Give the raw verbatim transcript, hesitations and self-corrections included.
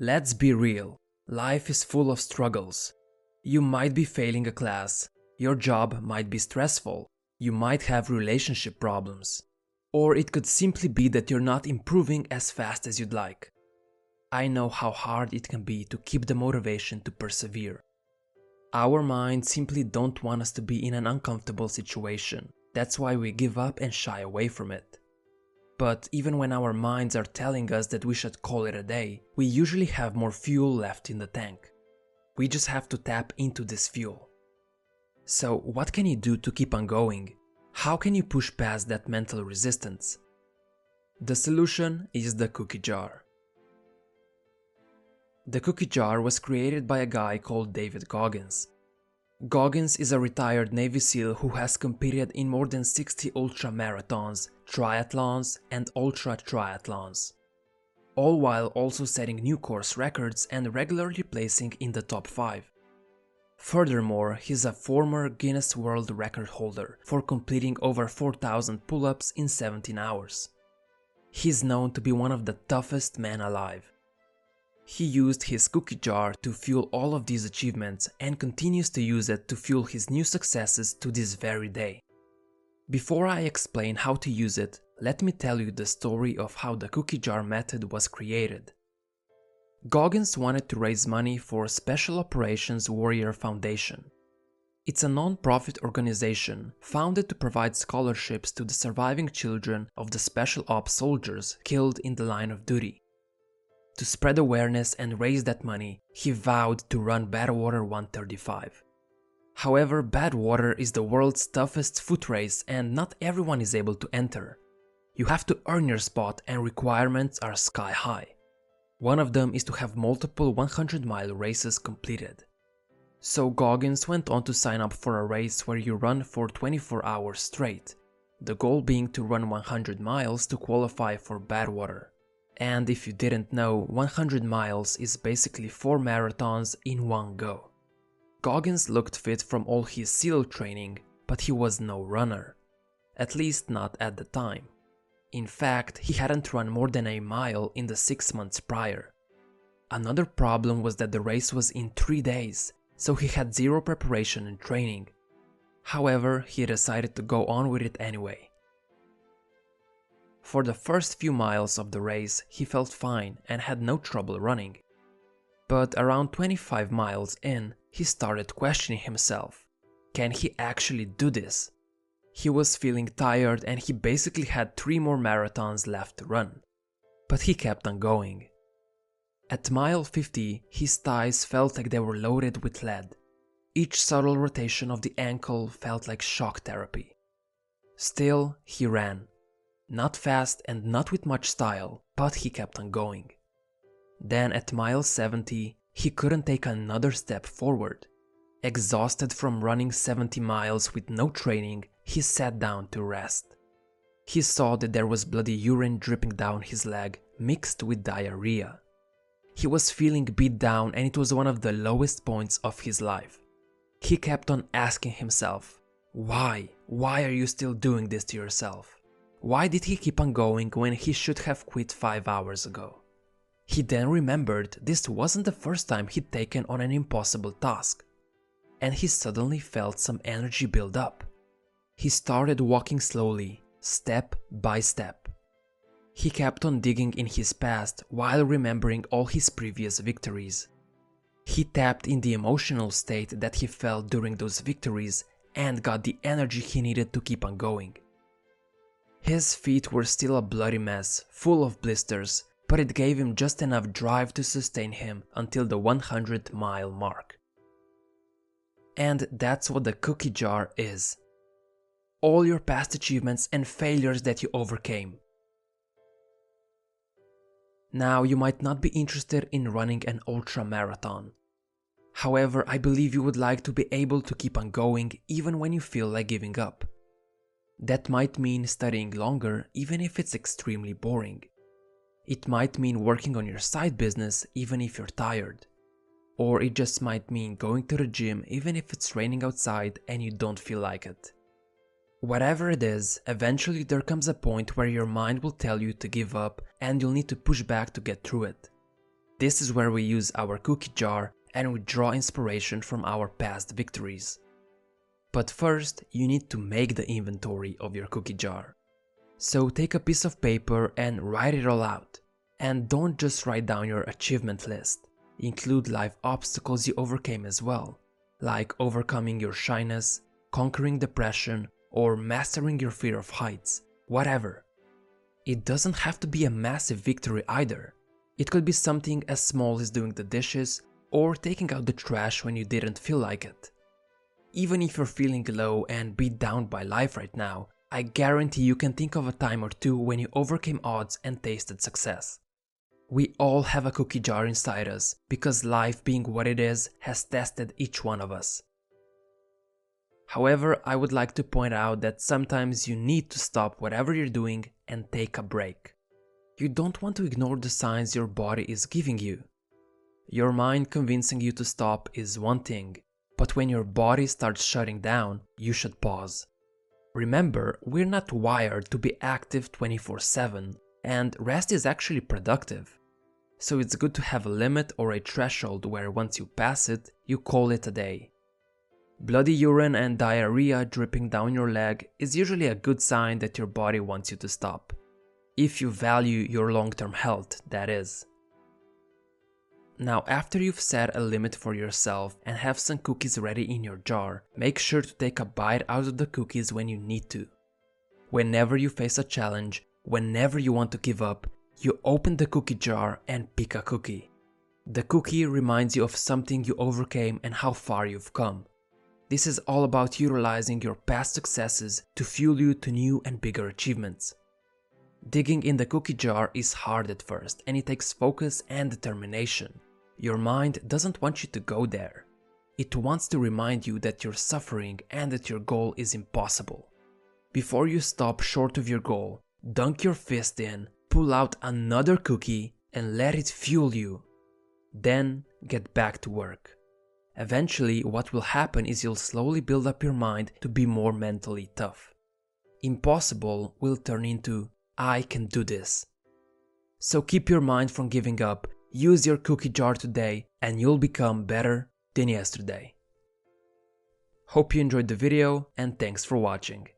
Let's be real, life is full of struggles. You might be failing a class, your job might be stressful, you might have relationship problems, or it could simply be that you're not improving as fast as you'd like. I know how hard it can be to keep the motivation to persevere. Our minds simply don't want us to be in an uncomfortable situation, that's why we give up and shy away from it. But even when our minds are telling us that we should call it a day, we usually have more fuel left in the tank. We just have to tap into this fuel. So what can you do to keep on going? How can you push past that mental resistance? The solution is the cookie jar. The cookie jar was created by a guy called David Goggins. Goggins is a retired Navy SEAL who has competed in more than sixty ultra-marathons, triathlons and ultra-triathlons, all while also setting new course records and regularly placing in the top five. Furthermore, he's a former Guinness World Record holder for completing over four thousand pull-ups in seventeen hours. He's known to be one of the toughest men alive. He used his cookie jar to fuel all of these achievements and continues to use it to fuel his new successes to this very day. Before I explain how to use it, let me tell you the story of how the cookie jar method was created. Goggins wanted to raise money for Special Operations Warrior Foundation. It's a non-profit organization founded to provide scholarships to the surviving children of the Special Ops soldiers killed in the line of duty. To spread awareness and raise that money, he vowed to run Badwater one thirty-five. However, Badwater is the world's toughest foot race and not everyone is able to enter. You have to earn your spot and requirements are sky high. One of them is to have multiple one hundred mile races completed. So Goggins went on to sign up for a race where you run for twenty-four hours straight, the goal being to run one hundred miles to qualify for Badwater. And if you didn't know, one hundred miles is basically four marathons in one go. Goggins looked fit from all his SEAL training, but he was no runner. At least not at the time. In fact, he hadn't run more than a mile in the six months prior. Another problem was that the race was in three days, so he had zero preparation and training. However, he decided to go on with it anyway. For the first few miles of the race, he felt fine and had no trouble running. But around twenty-five miles in, he started questioning himself. Can he actually do this? He was feeling tired and he basically had three more marathons left to run. But he kept on going. At mile fifty, his thighs felt like they were loaded with lead. Each subtle rotation of the ankle felt like shock therapy. Still, he ran. Not fast and not with much style, but he kept on going. Then at mile seventy, he couldn't take another step forward. Exhausted from running seventy miles with no training, he sat down to rest. He saw that there was bloody urine dripping down his leg, mixed with diarrhea. He was feeling beat down and it was one of the lowest points of his life. He kept on asking himself, "Why? Why are you still doing this to yourself? Why did he keep on going when he should have quit five hours ago?" He then remembered this wasn't the first time he'd taken on an impossible task, and he suddenly felt some energy build up. He started walking slowly, step by step. He kept on digging in his past while remembering all his previous victories. He tapped in the emotional state that he felt during those victories and got the energy he needed to keep on going. His feet were still a bloody mess, full of blisters, but it gave him just enough drive to sustain him until the one hundred mile mark. And that's what the cookie jar is. All your past achievements and failures that you overcame. Now, you might not be interested in running an ultra marathon. However, I believe you would like to be able to keep on going even when you feel like giving up. That might mean studying longer, even if it's extremely boring. It might mean working on your side business, even if you're tired. Or it just might mean going to the gym, even if it's raining outside and you don't feel like it. Whatever it is, eventually there comes a point where your mind will tell you to give up and you'll need to push back to get through it. This is where we use our cookie jar and we draw inspiration from our past victories. But first, you need to make the inventory of your cookie jar. So take a piece of paper and write it all out. And don't just write down your achievement list, include life obstacles you overcame as well, like overcoming your shyness, conquering depression, or mastering your fear of heights, whatever. It doesn't have to be a massive victory either. It could be something as small as doing the dishes or taking out the trash when you didn't feel like it. Even if you're feeling low and beat down by life right now, I guarantee you can think of a time or two when you overcame odds and tasted success. We all have a cookie jar inside us because life, being what it is, has tested each one of us. However, I would like to point out that sometimes you need to stop whatever you're doing and take a break. You don't want to ignore the signs your body is giving you. Your mind convincing you to stop is one thing, but when your body starts shutting down, you should pause. Remember, we're not wired to be active twenty-four seven, and rest is actually productive. So it's good to have a limit or a threshold where once you pass it, you call it a day. Bloody urine and diarrhea dripping down your leg is usually a good sign that your body wants you to stop. If you value your long-term health, that is. Now, after you've set a limit for yourself and have some cookies ready in your jar, make sure to take a bite out of the cookies when you need to. Whenever you face a challenge, whenever you want to give up, you open the cookie jar and pick a cookie. The cookie reminds you of something you overcame and how far you've come. This is all about utilizing your past successes to fuel you to new and bigger achievements. Digging in the cookie jar is hard at first and it takes focus and determination. Your mind doesn't want you to go there. It wants to remind you that you're suffering and that your goal is impossible. Before you stop short of your goal, dunk your fist in, pull out another cookie and let it fuel you. Then get back to work. Eventually, what will happen is you'll slowly build up your mind to be more mentally tough. Impossible will turn into, I can do this. So keep your mind from giving up, use your cookie jar today, and you'll become better than yesterday. Hope you enjoyed the video, and thanks for watching.